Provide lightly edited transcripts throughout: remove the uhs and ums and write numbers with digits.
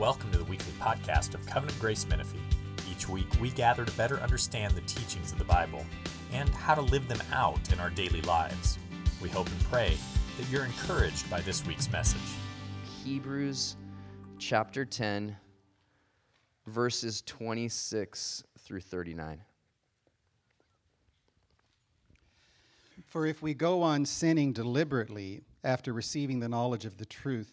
Welcome to the weekly podcast of Covenant Grace Menifee. Each week we gather to better understand the teachings of the Bible and how to live them out in our daily lives. We hope and pray that you're encouraged by this week's message. Hebrews chapter 10, verses 26 through 39. For if we go on sinning deliberately after receiving the knowledge of the truth,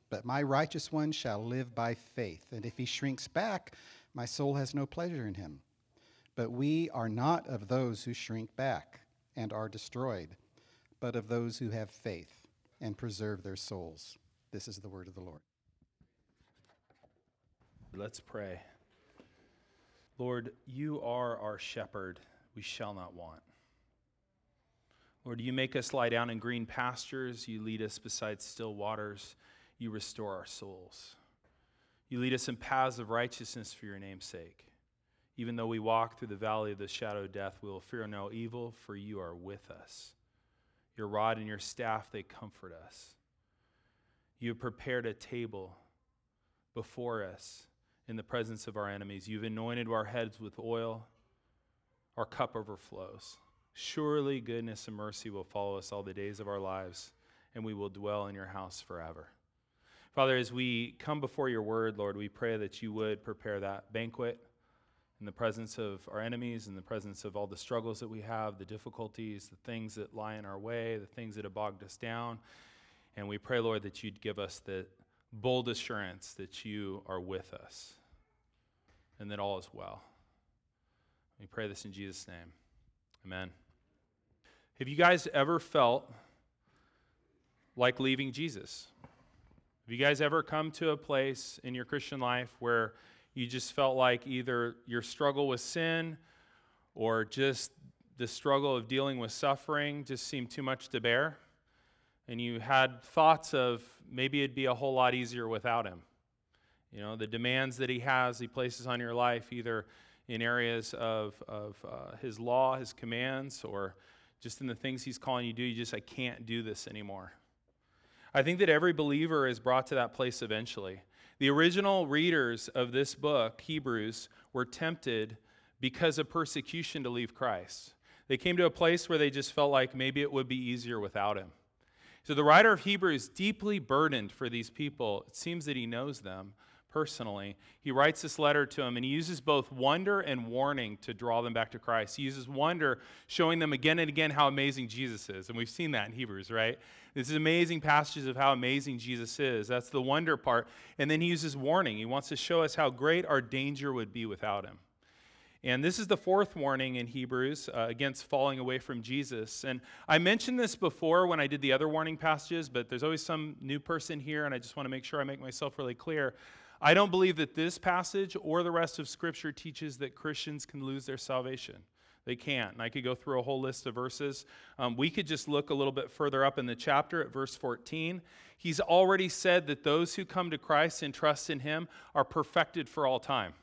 But my righteous one shall live by faith, and if he shrinks back, my soul has no pleasure in him. But we are not of those who shrink back and are destroyed, but of those who have faith and preserve their souls. This is the word of the Lord. Let's pray. Lord, you are our shepherd. We shall not want. Lord, you make us lie down in green pastures. You lead us beside still waters. You restore our souls. You lead us in paths of righteousness for your name's sake. Even though we walk through the valley of the shadow of death, we will fear no evil, for you are with us. Your rod and your staff, they comfort us. You have prepared a table before us in the presence of our enemies. You've anointed our heads with oil. Our cup overflows. Surely goodness and mercy will follow us all the days of our lives, and we will dwell in your house forever. Father, as we come before your word, Lord, we pray that you would prepare that banquet in the presence of our enemies, in the presence of all the struggles that we have, the difficulties, the things that lie in our way, the things that have bogged us down. And we pray, Lord, that you'd give us the bold assurance that you are with us and that all is well. We pray this in Jesus' name. Amen. Have you guys ever felt like leaving Jesus? Have you guys ever come to a place in your Christian life where you just felt like either your struggle with sin or just the struggle of dealing with suffering just seemed too much to bear, and you had thoughts of maybe it'd be a whole lot easier without him? You know, the demands that he places on your life, either in areas of his law, his commands, or just in the things he's calling you to do, I can't do this anymore. I think that every believer is brought to that place eventually. The original readers of this book, Hebrews, were tempted because of persecution to leave Christ. They came to a place where they just felt like maybe it would be easier without him. So the writer of Hebrews, deeply burdened for these people, it seems that he knows them personally. He writes this letter to them, and he uses both wonder and warning to draw them back to Christ. He uses wonder, showing them again and again how amazing Jesus is. And we've seen that in Hebrews, right? This is amazing passages of how amazing Jesus is. That's the wonder part. And then he uses warning. He wants to show us how great our danger would be without him. And this is the fourth warning in Hebrews against falling away from Jesus. And I mentioned this before when I did the other warning passages, but there's always some new person here, and I just want to make sure I make myself really clear. I don't believe that this passage or the rest of Scripture teaches that Christians can lose their salvation. They can't. And I could go through a whole list of verses. We could just look a little bit further up in the chapter at verse 14. He's already said that those who come to Christ and trust in him are perfected for all time.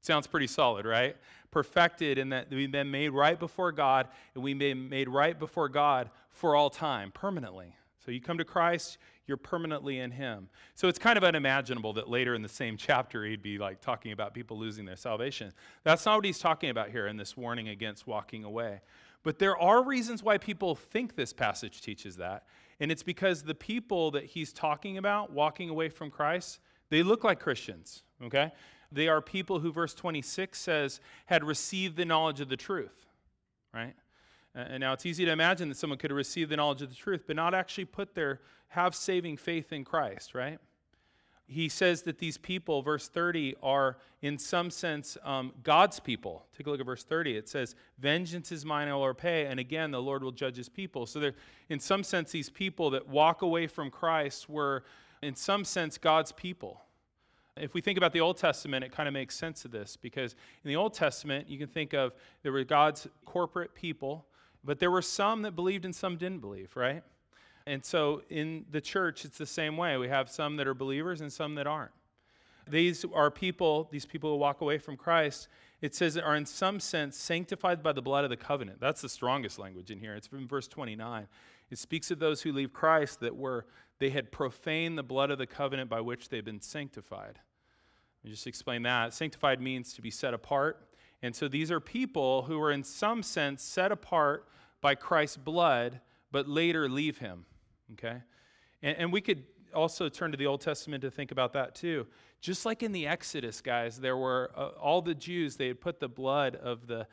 Sounds pretty solid, right? perfected, and that we've been made right before God, and we've been made right before God for all time, permanently. So you come to Christ, you're permanently in him. So it's kind of unimaginable that later in the same chapter he'd be like talking about people losing their salvation. That's not what he's talking about here in this warning against walking away. But there are reasons why people think this passage teaches that, and it's because the people that he's talking about walking away from Christ, they look like Christians, okay? They are people who, verse 26 says, had received the knowledge of the truth, right? And now it's easy to imagine that someone could have received the knowledge of the truth, but not actually put their saving faith in Christ, right? He says that these people, verse 30, are in some sense God's people. Take a look at verse 30. It says, vengeance is mine, I will repay, and again, the Lord will judge his people. So in some sense, these people that walk away from Christ were, in some sense, God's people. If we think about the Old Testament, it kind of makes sense of this, because in the Old Testament, you can think of there were God's corporate people, but there were some that believed and some didn't believe, right? And so in the church, it's the same way. We have some that are believers and some that aren't. These people who walk away from Christ, it says are in some sense sanctified by the blood of the covenant. That's the strongest language in here. It's from verse 29. It speaks of those who leave Christ they had profaned the blood of the covenant by which they've been sanctified. Let me just explain that. Sanctified means to be set apart. And so these are people who are in some sense set apart by Christ's blood, but later leave him. Okay? And we could also turn to the Old Testament to think about that too. Just like in the Exodus, guys, there were all the Jews, they had put the blood of the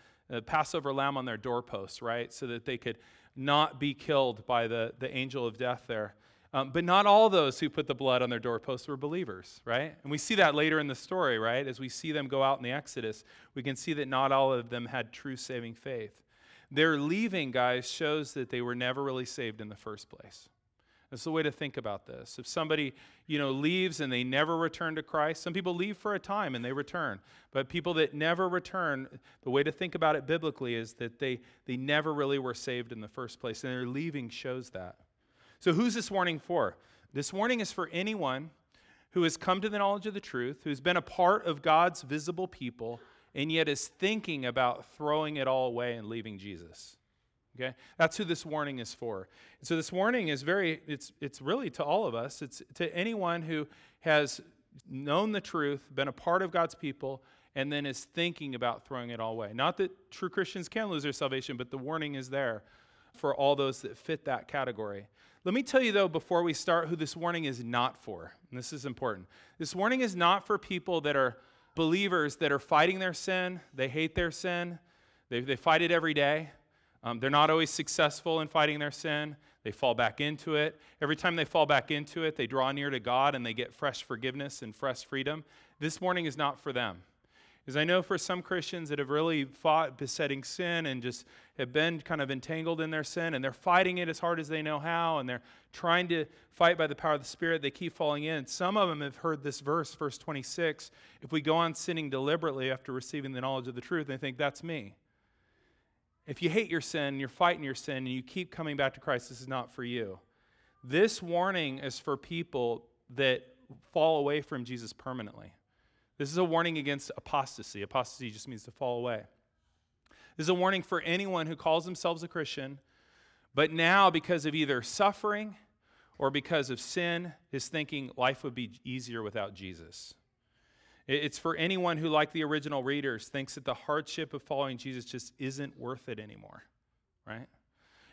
Passover lamb on their doorposts, right? So that they could not be killed by the angel of death there. But not all those who put the blood on their doorposts were believers, right? And we see that later in the story, right? As we see them go out in the Exodus, we can see that not all of them had true saving faith. Their leaving, guys, shows that they were never really saved in the first place. That's the way to think about this. If somebody, leaves and they never return to Christ, some people leave for a time and they return. But people that never return, the way to think about it biblically is that they never really were saved in the first place, and their leaving shows that. So who's this warning for? This warning is for anyone who has come to the knowledge of the truth, who's been a part of God's visible people, and yet is thinking about throwing it all away and leaving Jesus. Okay? That's who this warning is for. And so this warning is it's really to all of us. It's to anyone who has known the truth, been a part of God's people, and then is thinking about throwing it all away. Not that true Christians can lose their salvation, but the warning is there for all those that fit that category. Let me tell you, though, before we start, who this warning is not for. And this is important. This warning is not for people that are believers that are fighting their sin. They hate their sin. They fight it every day. They're not always successful in fighting their sin. They fall back into it. Every time they fall back into it, they draw near to God and they get fresh forgiveness and fresh freedom. This warning is not for them. Because I know for some Christians that have really fought besetting sin and just have been kind of entangled in their sin, and they're fighting it as hard as they know how, and they're trying to fight by the power of the Spirit, they keep falling in. Some of them have heard this verse, verse 26, if we go on sinning deliberately after receiving the knowledge of the truth, they think, that's me. If you hate your sin, you're fighting your sin, and you keep coming back to Christ, this is not for you. This warning is for people that fall away from Jesus permanently. This is a warning against apostasy. Apostasy just means to fall away. This is a warning for anyone who calls themselves a Christian, but now because of either suffering or because of sin, is thinking life would be easier without Jesus. It's for anyone who, like the original readers, thinks that the hardship of following Jesus just isn't worth it anymore, right?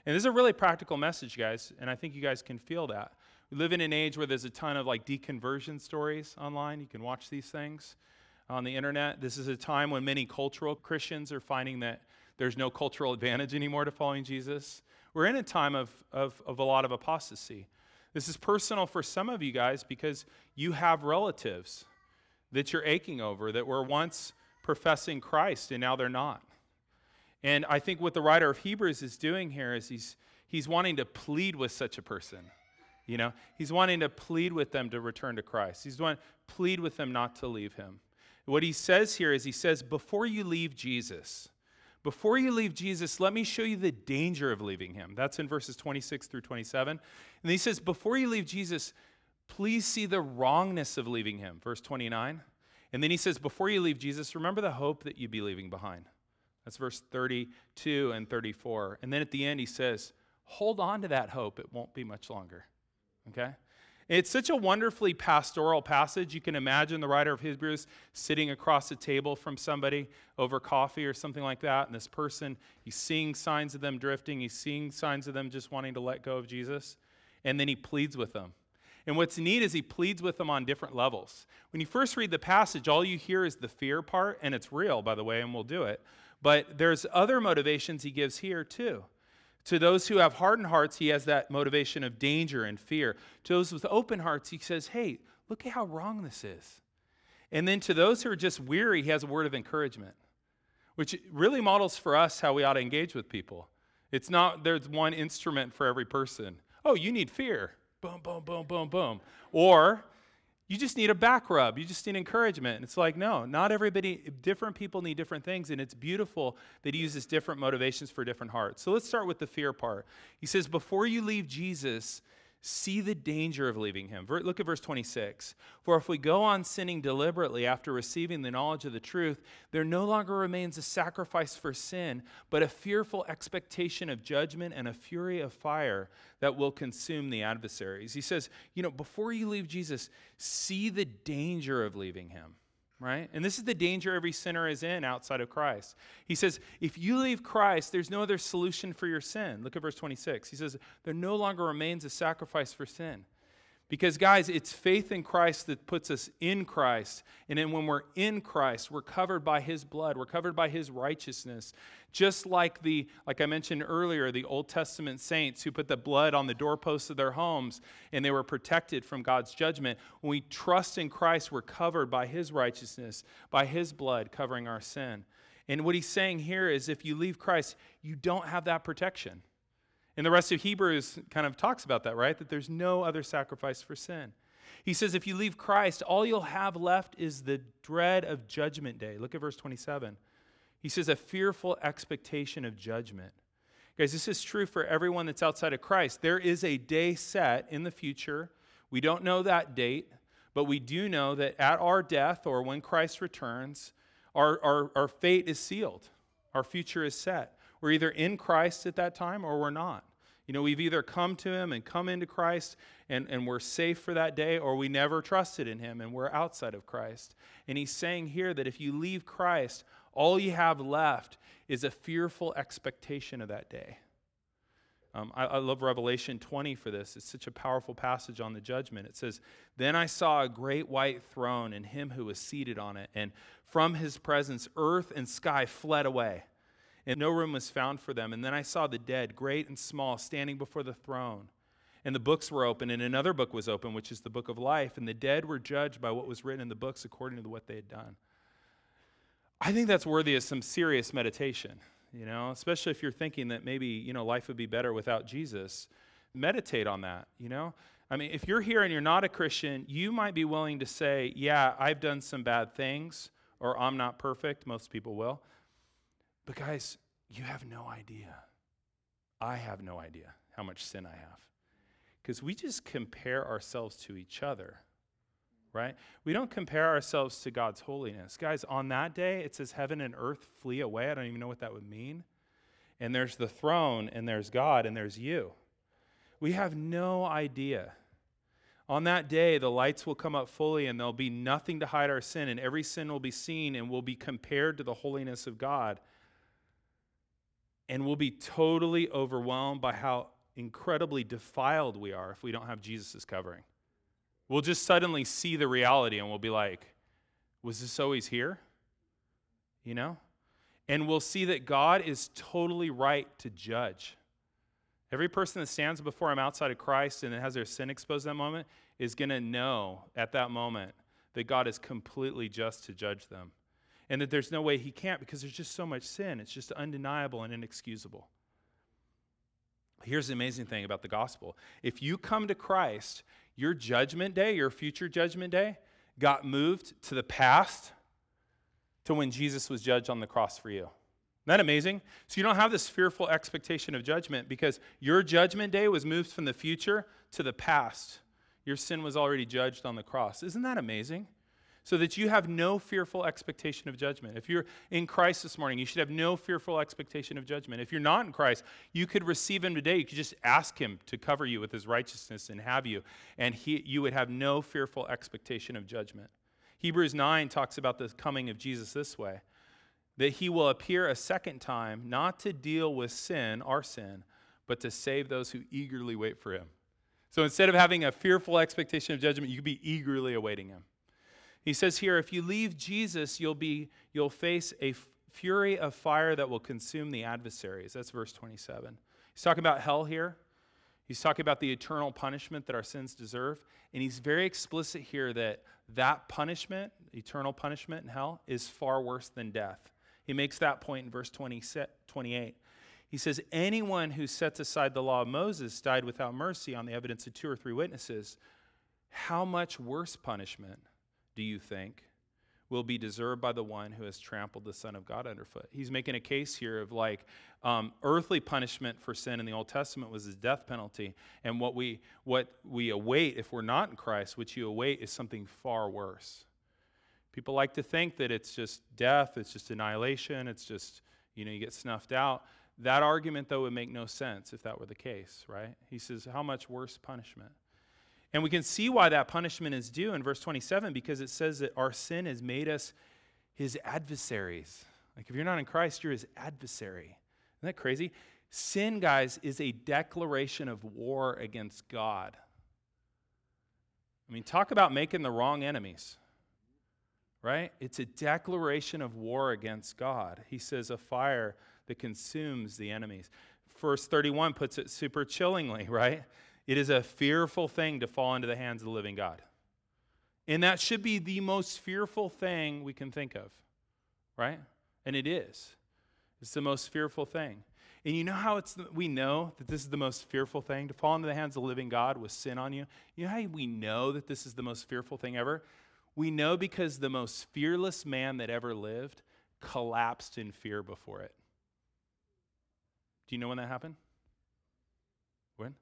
And this is a really practical message, guys, and I think you guys can feel that. We live in an age where there's a ton of deconversion stories online. You can watch these things on the internet. This is a time when many cultural Christians are finding that there's no cultural advantage anymore to following Jesus. We're in a time of a lot of apostasy. This is personal for some of you guys because you have relatives that you're aching over that were once professing Christ and now they're not. And I think what the writer of Hebrews is doing here is he's wanting to plead with such a person. He's wanting to plead with them to return to Christ. He's wanting to plead with them not to leave him. What he says here is he says, before you leave Jesus, let me show you the danger of leaving him. That's in verses 26 through 27. And he says, before you leave Jesus, please see the wrongness of leaving him, verse 29. And then he says, before you leave Jesus, remember the hope that you'd be leaving behind. That's verse 32 and 34. And then at the end he says, hold on to that hope. It won't be much longer. Okay? It's such a wonderfully pastoral passage. You can imagine the writer of Hebrews sitting across a table from somebody over coffee or something like that. And this person, he's seeing signs of them drifting. He's seeing signs of them just wanting to let go of Jesus. And then he pleads with them. And what's neat is he pleads with them on different levels. When you first read the passage, all you hear is the fear part, and it's real, by the way, and we'll do it. But there's other motivations he gives here, too. To those who have hardened hearts, he has that motivation of danger and fear. To those with open hearts, he says, hey, look at how wrong this is. And then to those who are just weary, he has a word of encouragement, which really models for us how we ought to engage with people. It's not there's one instrument for every person. Oh, you need fear. Boom, boom, boom, boom, boom. Or you just need a back rub. You just need encouragement. And it's like, no, not everybody, different people need different things. And it's beautiful that he uses different motivations for different hearts. So let's start with the fear part. He says, before you leave Jesus, see the danger of leaving him. Look at verse 26. For if we go on sinning deliberately after receiving the knowledge of the truth, there no longer remains a sacrifice for sin, but a fearful expectation of judgment and a fury of fire that will consume the adversaries. He says, before you leave Jesus, see the danger of leaving him, right? And this is the danger every sinner is in outside of Christ. He says, if you leave Christ, there's no other solution for your sin. Look at verse 26. He says, there no longer remains a sacrifice for sin. Because, guys, it's faith in Christ that puts us in Christ. And then when we're in Christ, we're covered by his blood. We're covered by his righteousness. Just like like I mentioned earlier, the Old Testament saints who put the blood on the doorposts of their homes and they were protected from God's judgment. When we trust in Christ, we're covered by his righteousness, by his blood covering our sin. And what he's saying here is if you leave Christ, you don't have that protection. And the rest of Hebrews kind of talks about that, right? That there's no other sacrifice for sin. He says if you leave Christ, all you'll have left is the dread of judgment day. Look at verse 27. He says, a fearful expectation of judgment. Guys, this is true for everyone that's outside of Christ. There is a day set in the future. We don't know that date, but we do know that at our death or when Christ returns, our fate is sealed. Our future is set. We're either in Christ at that time or we're not. We've either come to him and come into Christ and we're safe for that day, or we never trusted in him and we're outside of Christ. And he's saying here that if you leave Christ, all you have left is a fearful expectation of that day. I love Revelation 20 for this. It's such a powerful passage on the judgment. It says, then I saw a great white throne and him who was seated on it, and from his presence earth and sky fled away. And no room was found for them. And then I saw the dead, great and small, standing before the throne. And the books were open, and another book was open, which is the book of life. And the dead were judged by what was written in the books according to what they had done. I think that's worthy of some serious meditation, especially if you're thinking that maybe, life would be better without Jesus. Meditate on that, if you're here and you're not a Christian, you might be willing to say, yeah, I've done some bad things, or I'm not perfect. Most people will. But guys, you have no idea. I have no idea how much sin I have. Because we just compare ourselves to each other, right? We don't compare ourselves to God's holiness. Guys, on that day, it says heaven and earth flee away. I don't even know what that would mean. And there's the throne, and there's God, and there's you. We have no idea. On that day, the lights will come up fully and there'll be nothing to hide our sin, and every sin will be seen and will be compared to the holiness of God. And we'll be totally overwhelmed by how incredibly defiled we are if we don't have Jesus' covering. We'll just suddenly see the reality and we'll be like, was this always here? And we'll see that God is totally right to judge. Every person that stands before him outside of Christ and that has their sin exposed at that moment is going to know at that moment that God is completely just to judge them. And that there's no way he can't, because there's just so much sin. It's just undeniable and inexcusable. Here's the amazing thing about the gospel. If you come to Christ, your judgment day, your future judgment day, got moved to the past to when Jesus was judged on the cross for you. Isn't that amazing? So you don't have this fearful expectation of judgment because your judgment day was moved from the future to the past. Your sin was already judged on the cross. Isn't that amazing? so that you have no fearful expectation of judgment. If you're in Christ this morning, you should have no fearful expectation of judgment. If you're not in Christ, you could receive him today. You could just ask him to cover you with his righteousness and have you, and you would have no fearful expectation of judgment. Hebrews 9 talks about the coming of Jesus this way, that he will appear a second time, not to deal with sin, our sin, but to save those who eagerly wait for him. So instead of having a fearful expectation of judgment, you could be eagerly awaiting him. He says here, if you leave Jesus, you'll face a fury of fire that will consume the adversaries. That's verse 27. He's talking about hell here. He's talking about the eternal punishment that our sins deserve. And he's very explicit here that punishment, eternal punishment in hell, is far worse than death. He makes that point in verse 28. He says, anyone who sets aside the law of Moses died without mercy on the evidence of two or three witnesses. How much worse punishment do you think will be deserved by the one who has trampled the Son of God underfoot? He's making a case here of earthly punishment for sin in the Old Testament was his death penalty. And what we await if we're not in Christ, which you await, is something far worse. People like to think that it's just death, it's just annihilation, it's just, you get snuffed out. That argument, though, would make no sense if that were the case, right? He says, how much worse punishment? And we can see why that punishment is due in verse 27, because it says that our sin has made us his adversaries. If you're not in Christ, you're his adversary. Isn't that crazy? Sin, guys, is a declaration of war against God. Talk about making the wrong enemies. Right? It's a declaration of war against God. He says a fire that consumes the enemies. Verse 31 puts it super chillingly, right? It is a fearful thing to fall into the hands of the living God. And that should be the most fearful thing we can think of, right? And it is. It's the most fearful thing. And you know how we know that this is the most fearful thing? To fall into the hands of the living God with sin on you. You know how we know that this is the most fearful thing ever? We know because the most fearless man that ever lived collapsed in fear before it. Do you know when that happened? When?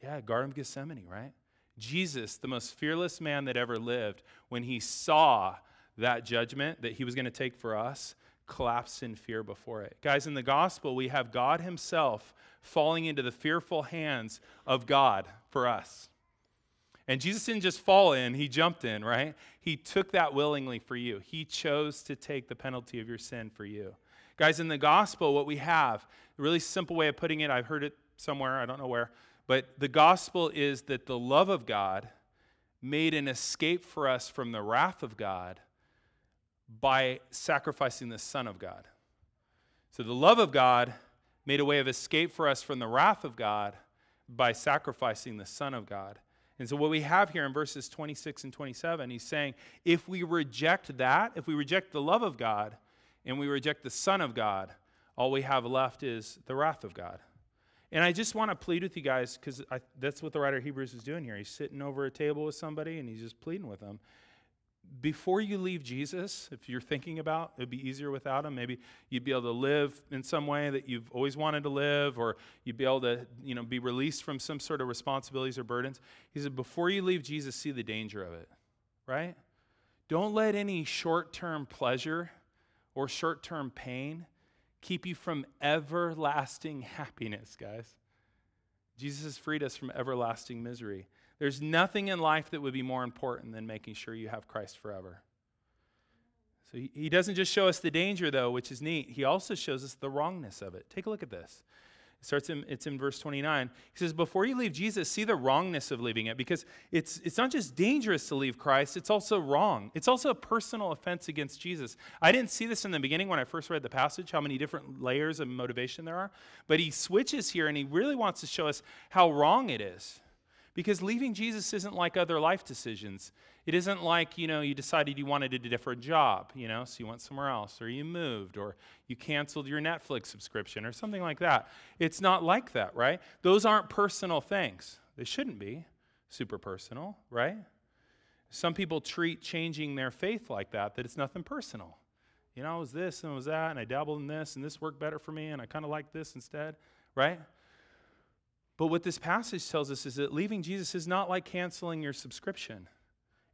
Yeah, Garden of Gethsemane, right? Jesus, the most fearless man that ever lived, when he saw that judgment that he was going to take for us, collapsed in fear before it. Guys, in the gospel, we have God himself falling into the fearful hands of God for us. And Jesus didn't just fall in, he jumped in, right? He took that willingly for you. He chose to take the penalty of your sin for you. Guys, in the gospel, what we have, a really simple way of putting it, I've heard it somewhere, I don't know where, but the gospel is that the love of God made an escape for us from the wrath of God by sacrificing the Son of God. So the love of God made a way of escape for us from the wrath of God by sacrificing the Son of God. And so what we have here in verses 26 and 27, he's saying, if we reject that, if we reject the love of God and we reject the Son of God, all we have left is the wrath of God. And I just want to plead with you guys, because that's what the writer of Hebrews is doing here. He's sitting over a table with somebody and he's just pleading with them. Before you leave Jesus, if you're thinking about, it'd be easier without him. Maybe you'd be able to live in some way that you've always wanted to live, or you'd be able to, be released from some sort of responsibilities or burdens. He said, before you leave Jesus, see the danger of it, right? Don't let any short-term pleasure or short-term pain keep you from everlasting happiness, guys. Jesus has freed us from everlasting misery. There's nothing in life that would be more important than making sure you have Christ forever. So he doesn't just show us the danger, though, which is neat. He also shows us the wrongness of it. Take a look at this. It's in verse 29. He says, before you leave Jesus, see the wrongness of leaving it, because it's not just dangerous to leave Christ, it's also wrong. It's also a personal offense against Jesus. I didn't see this in the beginning when I first read the passage, how many different layers of motivation there are, but he switches here and he really wants to show us how wrong it is. Because leaving Jesus isn't like other life decisions. It isn't like, you decided you wanted a different job, so you went somewhere else, or you moved, or you canceled your Netflix subscription, or something like that. It's not like that, right? Those aren't personal things. They shouldn't be super personal, right? Some people treat changing their faith like that it's nothing personal. I was this and I was that, and I dabbled in this, and this worked better for me, and I kind of like this instead, right? But what this passage tells us is that leaving Jesus is not like canceling your subscription.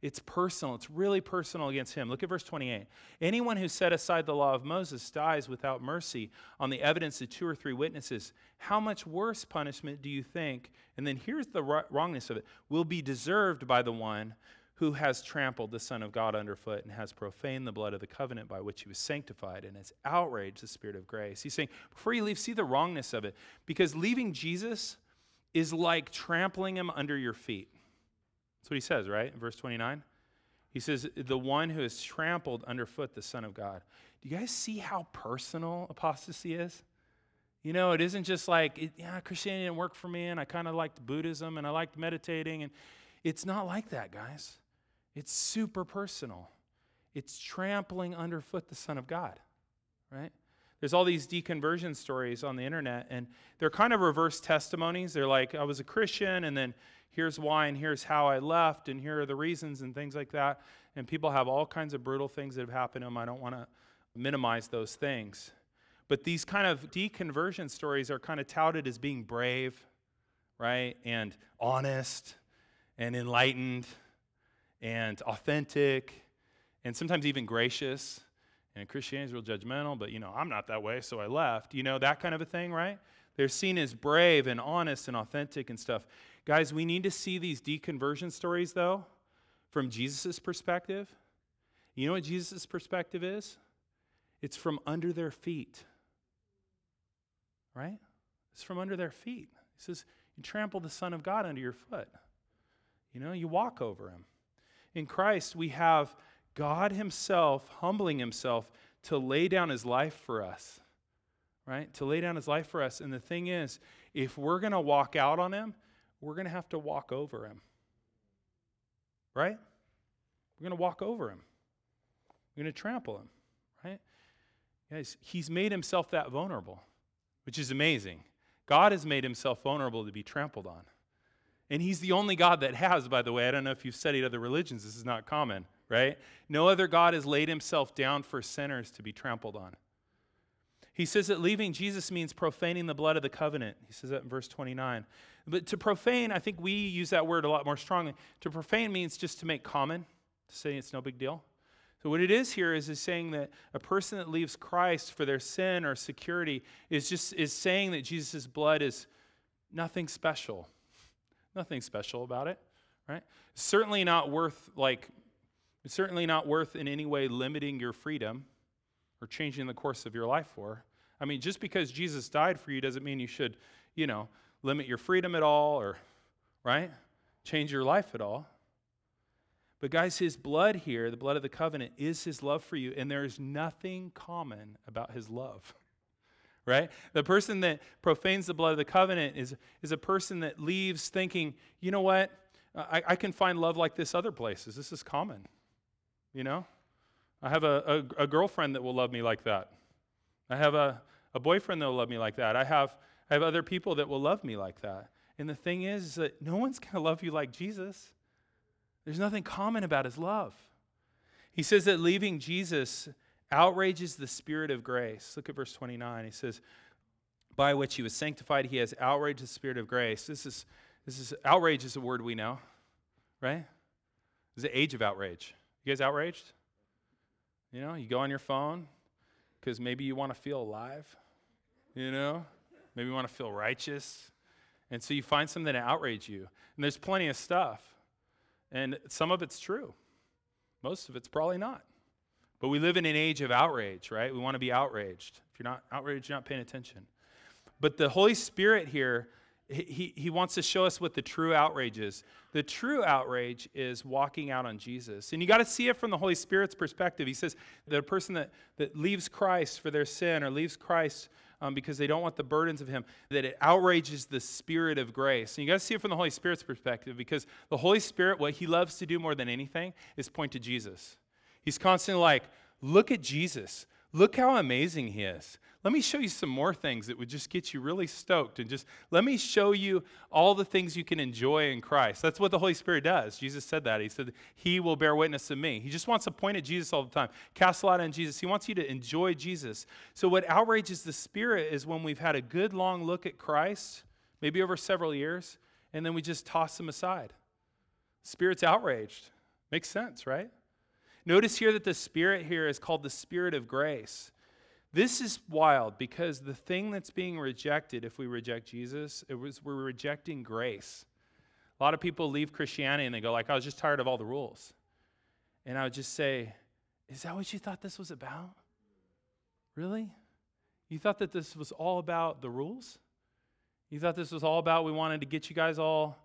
It's personal. It's really personal against him. Look at verse 28. Anyone who set aside the law of Moses dies without mercy on the evidence of two or three witnesses. How much worse punishment do you think, and then here's the wrongness of it, will be deserved by the one who has trampled the Son of God underfoot and has profaned the blood of the covenant by which he was sanctified and has outraged the Spirit of grace. He's saying, before you leave, see the wrongness of it. Because leaving Jesus is like trampling him under your feet. That's what he says, right? In verse 29, he says, the one who has trampled underfoot the Son of God. Do you guys see how personal apostasy is? You know, it isn't just like, Christianity didn't work for me, and I kind of liked Buddhism, and I liked meditating. And it's not like that, guys. It's super personal. It's trampling underfoot the Son of God, right? There's all these deconversion stories on the internet, and they're kind of reverse testimonies. They're like, I was a Christian, and then here's why, and here's how I left, and here are the reasons, and things like that. And people have all kinds of brutal things that have happened to them. I don't want to minimize those things. But these kind of deconversion stories are kind of touted as being brave, right, and honest, and enlightened, and authentic, and sometimes even gracious. And Christianity is real judgmental, but, I'm not that way, so I left. That kind of a thing, right? They're seen as brave and honest and authentic and stuff. Guys, we need to see these deconversion stories, though, from Jesus' perspective. You know what Jesus' perspective is? It's from under their feet, right? It's from under their feet. He says, you trample the Son of God under your foot. You walk over him. In Christ, we have God himself humbling himself to lay down his life for us, right? To lay down his life for us. And the thing is, if we're going to walk out on him, we're going to have to walk over him, right? We're going to walk over him. We're going to trample him, right? Guys, he's made himself that vulnerable, which is amazing. God has made himself vulnerable to be trampled on. And he's the only God that has, by the way. I don't know if you've studied other religions. This is not common, right? No other God has laid himself down for sinners to be trampled on. He says that leaving Jesus means profaning the blood of the covenant. He says that in verse 29. But to profane, I think we use that word a lot more strongly. To profane means just to make common, to say it's no big deal. So what it is here is saying that a person that leaves Christ for their sin or security is saying that Jesus' blood is nothing special. Nothing special about it, right? It's certainly not worth in any way limiting your freedom or changing the course of your life for. I mean, just because Jesus died for you doesn't mean you should, limit your freedom at all or, right, change your life at all. But guys, his blood here, the blood of the covenant, is his love for you, and there is nothing common about his love. Right? The person that profanes the blood of the covenant is a person that leaves thinking, you know what? I can find love like this other places. This is common. I have a girlfriend that will love me like that. I have a boyfriend that will love me like that. I have other people that will love me like that. And the thing is that no one's going to love you like Jesus. There's nothing common about his love. He says that leaving Jesus outrages the Spirit of grace. Look at verse 29. He says, by which he was sanctified, he has outraged the Spirit of grace. This is outrage is a word we know, right? It's the age of outrage. You guys outraged? You go on your phone because maybe you want to feel alive, Maybe you want to feel righteous. And so you find something to outrage you. And there's plenty of stuff. And some of it's true. Most of it's probably not. But we live in an age of outrage, right? We want to be outraged. If you're not outraged, you're not paying attention. But the Holy Spirit here, he wants to show us what the true outrage is. The true outrage is walking out on Jesus. And you got to see it from the Holy Spirit's perspective. He says the person that leaves Christ for their sin or leaves Christ because they don't want the burdens of him, that it outrages the Spirit of grace. And you got to see it from the Holy Spirit's perspective because the Holy Spirit, what he loves to do more than anything is point to Jesus. He's constantly like, look at Jesus. Look how amazing he is. Let me show you some more things that would just get you really stoked. And just let me show you all the things you can enjoy in Christ. That's what the Holy Spirit does. Jesus said that. He said, he will bear witness of me. He just wants to point at Jesus all the time. Cast a lot on Jesus. He wants you to enjoy Jesus. So what outrages the Spirit is when we've had a good long look at Christ, maybe over several years, and then we just toss him aside. Spirit's outraged. Makes sense, right? Notice here that the Spirit here is called the Spirit of grace. This is wild because the thing that's being rejected, if we reject Jesus, we're rejecting grace. A lot of people leave Christianity and they go like, I was just tired of all the rules. And I would just say, is that what you thought this was about? Really? You thought that this was all about the rules? You thought this was all about we wanted to get you guys all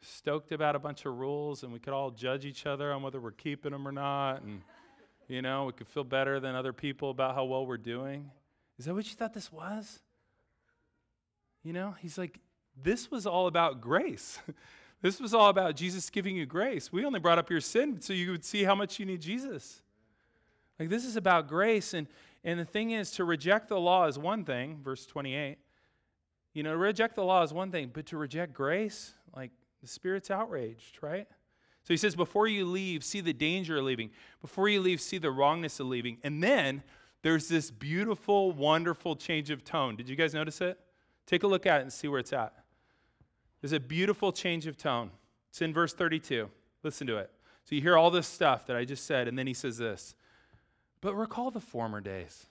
stoked about a bunch of rules and we could all judge each other on whether we're keeping them or not and you know, we could feel better than other people about how well we're doing. Is that what you thought this was? You know, he's like, this was all about grace. This was all about Jesus giving you grace. We only brought up your sin so you would see how much you need Jesus. Like, this is about grace. And the thing is, to reject the law is one thing, verse 28. You know, reject the law is one thing, but to reject grace, like, the Spirit's outraged, right? So he says, before you leave, see the danger of leaving. Before you leave, see the wrongness of leaving. And then there's this beautiful, wonderful change of tone. Did you guys notice it? Take a look at it and see where it's at. There's a beautiful change of tone. It's in verse 32. Listen to it. So you hear all this stuff that I just said, and then he says this. But recall the former days,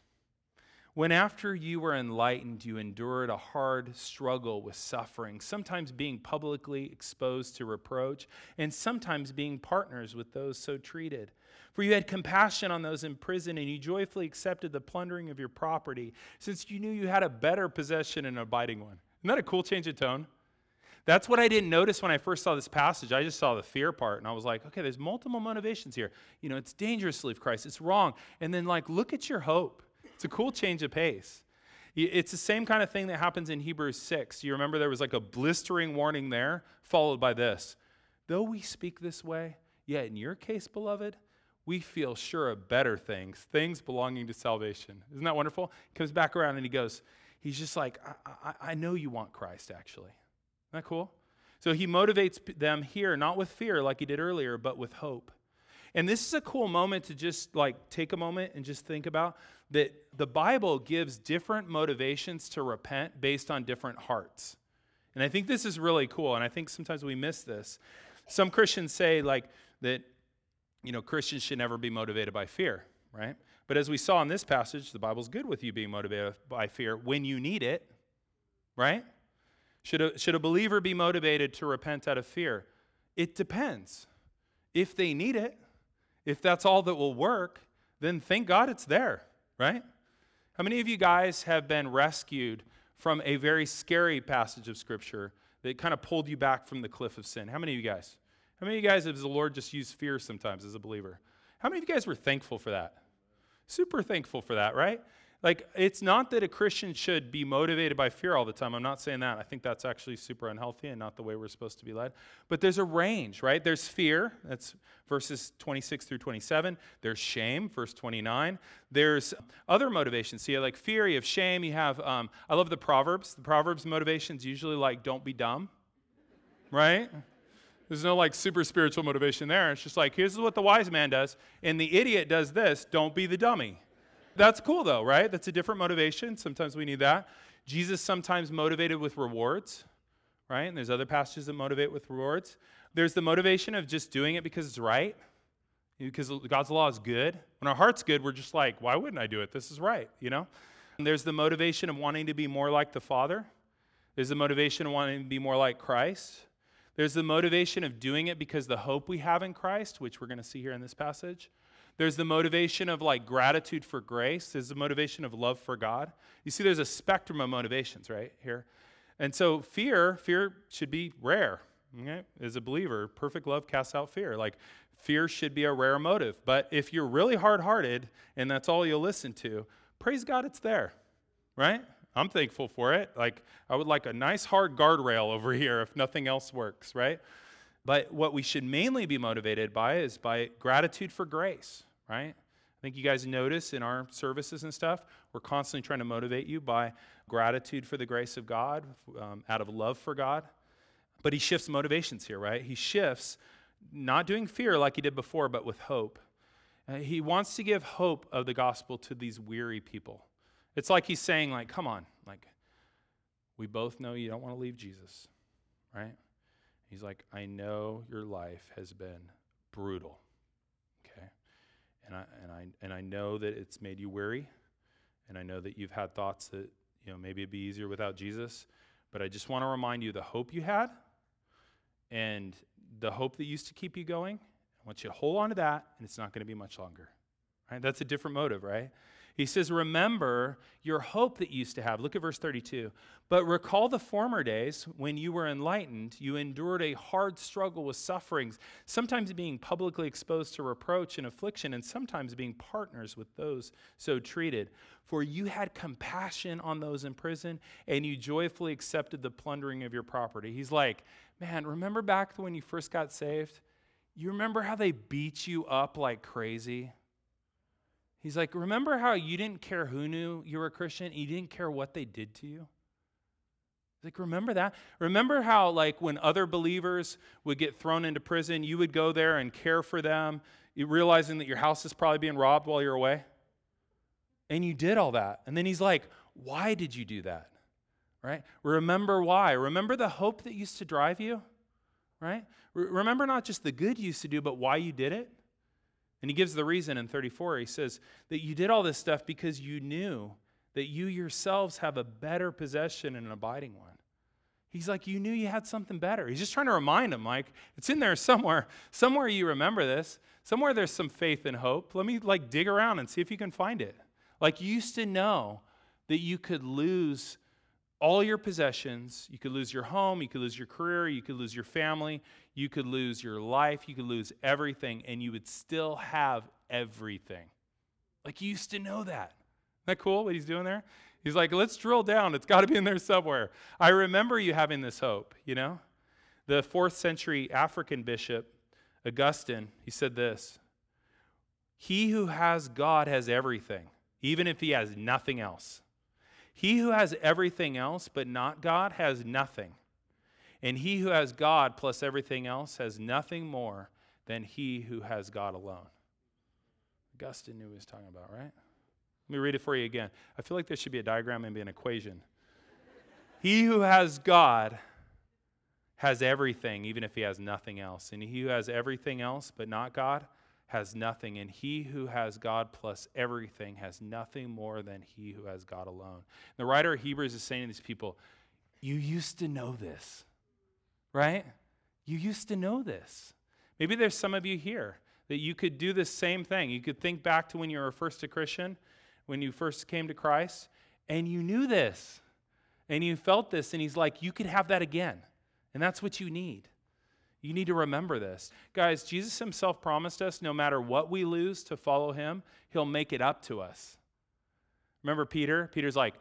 when after you were enlightened, you endured a hard struggle with suffering, sometimes being publicly exposed to reproach, and sometimes being partners with those so treated. For you had compassion on those in prison, and you joyfully accepted the plundering of your property, since you knew you had a better possession and an abiding one. Isn't that a cool change of tone? That's what I didn't notice when I first saw this passage. I just saw the fear part, and I was like, okay, there's multiple motivations here. You know, it's dangerous to leave Christ. It's wrong. And then, like, look at your hope. It's a cool change of pace. It's the same kind of thing that happens in Hebrews 6. You remember there was like a blistering warning there, followed by this. Though we speak this way, yet in your case, beloved, we feel sure of better things, things belonging to salvation. Isn't that wonderful? He comes back around and he goes, he's just like, I know you want Christ, actually. Isn't that cool? So he motivates them here, not with fear like he did earlier, but with hope. And this is a cool moment to just like take a moment and just think about that the Bible gives different motivations to repent based on different hearts. And I think this is really cool. And I think sometimes we miss this. Some Christians say like that, you know, Christians should never be motivated by fear, right? But as we saw in this passage, the Bible's good with you being motivated by fear when you need it, right? Should a believer be motivated to repent out of fear? It depends. If they need it, if that's all that will work, then thank God it's there, right? How many of you guys have been rescued from a very scary passage of Scripture that kind of pulled you back from the cliff of sin? How many of you guys? How many of you guys has the Lord just used fear sometimes as a believer? How many of you guys were thankful for that? Super thankful for that, right? Like, it's not that a Christian should be motivated by fear all the time. I'm not saying that. I think that's actually super unhealthy and not the way we're supposed to be led. But there's a range, right? There's fear. That's verses 26 through 27. There's shame, verse 29. There's other motivations. So you have, like, fear, you have shame, you have, I love the Proverbs. The Proverbs motivation's usually, like, don't be dumb, right? There's no, like, super spiritual motivation there. It's just like, here's what the wise man does, and the idiot does this. Don't be the dummy. That's cool, though, right? That's a different motivation. Sometimes we need that. Jesus sometimes motivated with rewards, right? And there's other passages that motivate with rewards. There's the motivation of just doing it because it's right, because God's law is good. When our heart's good, we're just like, why wouldn't I do it? This is right, you know? And there's the motivation of wanting to be more like the Father. There's the motivation of wanting to be more like Christ. There's the motivation of doing it because the hope we have in Christ, which we're going to see here in this passage. There's the motivation of like gratitude for grace. There's the motivation of love for God. You see, there's a spectrum of motivations right here. And so fear should be rare. Okay? As a believer, perfect love casts out fear. Like fear should be a rare motive. But if you're really hard-hearted and that's all you'll listen to, praise God it's there, right? I'm thankful for it. Like I would like a nice hard guardrail over here if nothing else works, right? But what we should mainly be motivated by is by gratitude for grace, right? I think you guys notice in our services and stuff, we're constantly trying to motivate you by gratitude for the grace of God, out of love for God. But he shifts motivations here, right? He shifts, not doing fear like he did before, but with hope. He wants to give hope of the gospel to these weary people. It's like he's saying, like, come on, like, we both know you don't want to leave Jesus, right? He's like, I know your life has been brutal. Okay? And I know that it's made you weary, and I know that you've had thoughts that, you know, maybe it'd be easier without Jesus, but I just want to remind you the hope you had and the hope that used to keep you going. I want you to hold on to that, and it's not going to be much longer. Right? That's a different motive, right? He says, remember your hope that you used to have. Look at verse 32. But recall the former days when you were enlightened, you endured a hard struggle with sufferings, sometimes being publicly exposed to reproach and affliction, and sometimes being partners with those so treated. For you had compassion on those in prison, and you joyfully accepted the plundering of your property. He's like, man, remember back when you first got saved? You remember how they beat you up like crazy? He's like, remember how you didn't care who knew you were a Christian, and you didn't care what they did to you? He's like, remember that? Remember how, like, when other believers would get thrown into prison, you would go there and care for them, realizing that your house is probably being robbed while you're away? And you did all that. And then he's like, why did you do that? Right? Remember why. Remember the hope that used to drive you? Right? Remember not just the good you used to do, but why you did it? And he gives the reason in 34. He says that you did all this stuff because you knew that you yourselves have a better possession and an abiding one. He's like, you knew you had something better. He's just trying to remind him, like, it's in there somewhere. Somewhere you remember this. Somewhere there's some faith and hope. Let me, like, dig around and see if you can find it. Like, you used to know that you could lose all your possessions. You could lose your home, you could lose your career, you could lose your family, you could lose your life, you could lose everything, and you would still have everything. Like, you used to know that. Isn't that cool what he's doing there? He's like, let's drill down. It's got to be in there somewhere. I remember you having this hope, you know? The 4th century African bishop, Augustine, he said this, "He who has God has everything, even if he has nothing else. He who has everything else but not God has nothing. And he who has God plus everything else has nothing more than he who has God alone." Augustine knew what he was talking about, right? Let me read it for you again. I feel like there should be a diagram, maybe an equation. He who has God has everything, even if he has nothing else. And he who has everything else but not God has nothing, and he who has God plus everything has nothing more than he who has God alone. And the writer of Hebrews is saying to these people, you used to know this, right? You used to know this. Maybe there's some of you here that you could do the same thing. You could think back to when you were first a Christian, when you first came to Christ, and you knew this, and you felt this, and he's like, you could have that again, and that's what you need. You need to remember this. Guys, Jesus himself promised us no matter what we lose to follow him, he'll make it up to us. Remember Peter? Peter's like,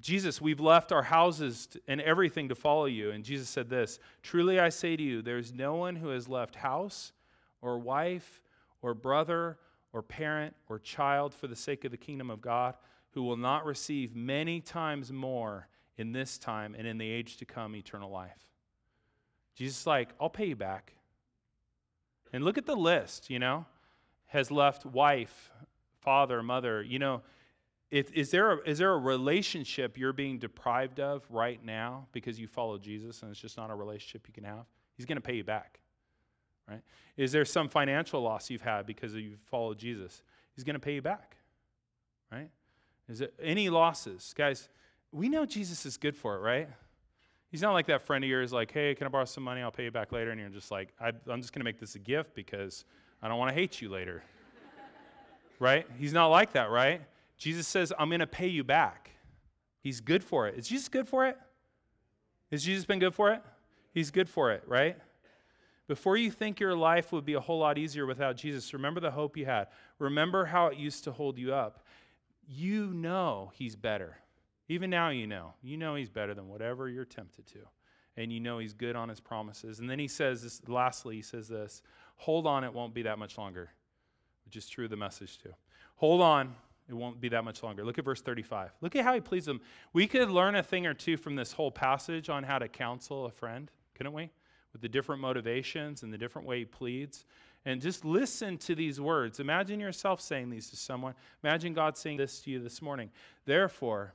Jesus, we've left our houses and everything to follow you. And Jesus said this, "Truly I say to you, there's no one who has left house or wife or brother or parent or child for the sake of the kingdom of God who will not receive many times more in this time and in the age to come eternal life." Jesus is like, I'll pay you back. And look at the list, you know, has left wife, father, mother. You know, is there a relationship you're being deprived of right now because you follow Jesus and it's just not a relationship you can have? He's going to pay you back, right? Is there some financial loss you've had because you've followed Jesus? He's going to pay you back, right? Is there any losses? Guys, we know Jesus is good for it, right? He's not like that friend of yours, like, hey, can I borrow some money? I'll pay you back later. And you're just like, I'm just going to make this a gift because I don't want to hate you later. Right? He's not like that, right? Jesus says, I'm going to pay you back. He's good for it. Is Jesus good for it? Has Jesus been good for it? He's good for it, right? Before you think your life would be a whole lot easier without Jesus, remember the hope you had. Remember how it used to hold you up. You know he's better. Even now you know he's better than whatever you're tempted to. And you know he's good on his promises. And then he says this, lastly, he says this, hold on, it won't be that much longer. Which is true of the message too. Hold on, it won't be that much longer. Look at verse 35. Look at how he pleads them. We could learn a thing or two from this whole passage on how to counsel a friend, couldn't we? With the different motivations and the different way he pleads. And just listen to these words. Imagine yourself saying these to someone. Imagine God saying this to you this morning. Therefore,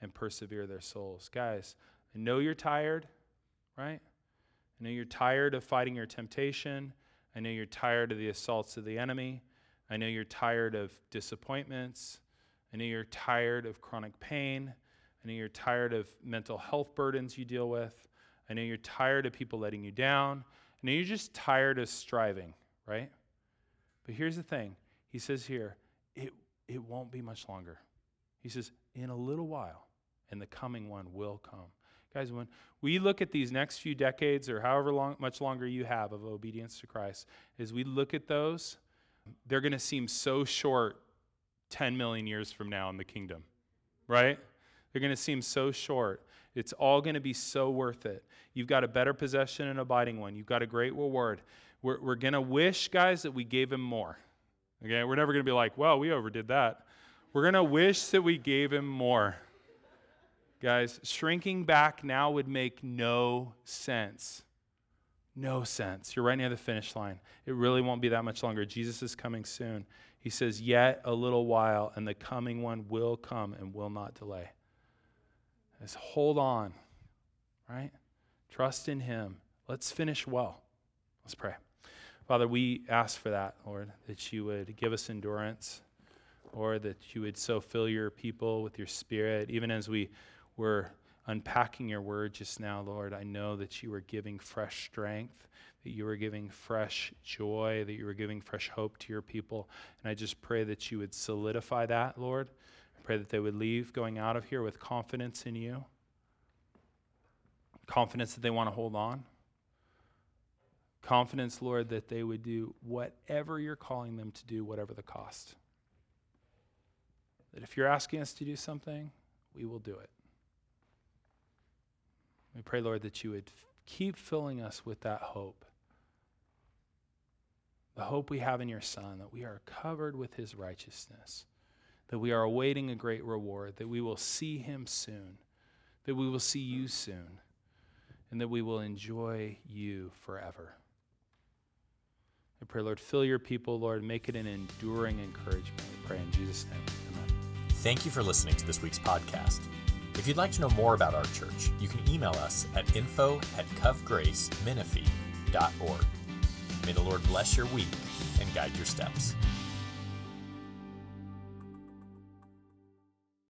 and persevere their souls. Guys, I know you're tired, right? I know you're tired of fighting your temptation. I know you're tired of the assaults of the enemy. I know you're tired of disappointments. I know you're tired of chronic pain. I know you're tired of mental health burdens you deal with. I know you're tired of people letting you down. I know you're just tired of striving, right? But here's the thing. He says here, it won't be much longer. He says, in a little while, and the coming one will come. Guys, when we look at these next few decades, or however long, much longer you have of obedience to Christ, as we look at those, they're going to seem so short 10 million years from now in the kingdom, right? They're going to seem so short. It's all going to be so worth it. You've got a better possession and abiding one. You've got a great reward. We're going to wish, guys, that we gave him more. Okay, we're never going to be like, well, we overdid that. We're going to wish that we gave him more. Guys, shrinking back now would make no sense. No sense. You're right near the finish line. It really won't be that much longer. Jesus is coming soon. He says, yet a little while, and the coming one will come and will not delay. Just hold on, right? Trust in him. Let's finish well. Let's pray. Father, we ask for that, Lord, that you would give us endurance, or that you would so fill your people with your spirit. Even as we were unpacking your word just now, Lord, I know that you were giving fresh strength, that you were giving fresh joy, that you were giving fresh hope to your people. And I just pray that you would solidify that, Lord. I pray that they would leave going out of here with confidence in you, confidence that they want to hold on, confidence, Lord, that they would do whatever you're calling them to do, whatever the cost. That if you're asking us to do something, we will do it. We pray, Lord, that you would keep filling us with that hope. The hope we have in your Son, that we are covered with his righteousness, that we are awaiting a great reward, that we will see him soon, that we will see you soon, and that we will enjoy you forever. I pray, Lord, fill your people, Lord, make it an enduring encouragement. We pray in Jesus' name. Amen. Thank you for listening to this week's podcast. If you'd like to know more about our church, you can email us at info@covgracemenifee.org. May the Lord bless your week and guide your steps.